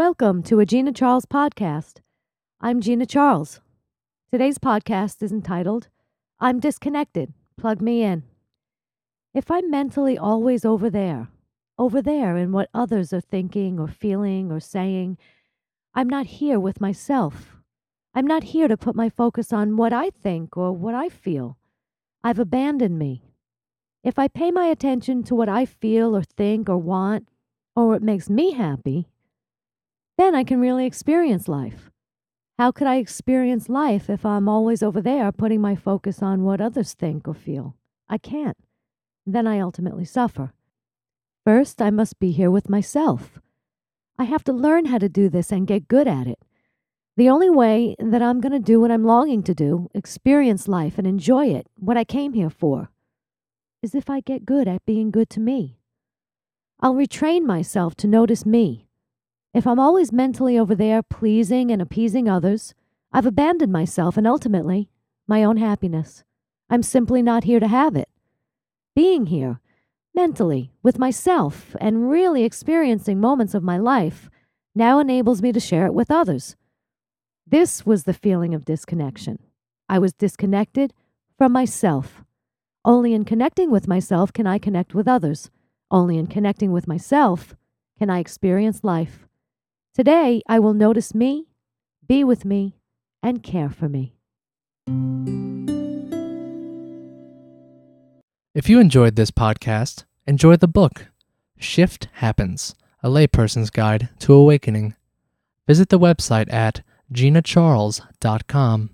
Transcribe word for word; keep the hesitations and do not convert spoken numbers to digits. Welcome to a Gina Charles podcast. I'm Gina Charles. Today's podcast is entitled, I'm Disconnected, Plug Me In. If I'm mentally always over there, over there in what others are thinking or feeling or saying, I'm not here with myself. I'm not here to put my focus on what I think or what I feel. I've abandoned me. If I pay my attention to what I feel or think or want, or what makes me happy, then I can really experience life. How could I experience life if I'm always over there putting my focus on what others think or feel? I can't. Then I ultimately suffer. First, I must be here with myself. I have to learn how to do this and get good at it. The only way that I'm going to do what I'm longing to do, experience life and enjoy it, what I came here for, is if I get good at being good to me. I'll retrain myself to notice me. If I'm always mentally over there pleasing and appeasing others, I've abandoned myself and ultimately my own happiness. I'm simply not here to have it. Being here, mentally, with myself and really experiencing moments of my life now enables me to share it with others. This was the feeling of disconnection. I was disconnected from myself. Only in connecting with myself can I connect with others. Only in connecting with myself can I experience life. Today, I will notice me, be with me, and care for me. If you enjoyed this podcast, enjoy the book, Shift Happens, A Layperson's Guide to Awakening. Visit the website at gina charles dot com.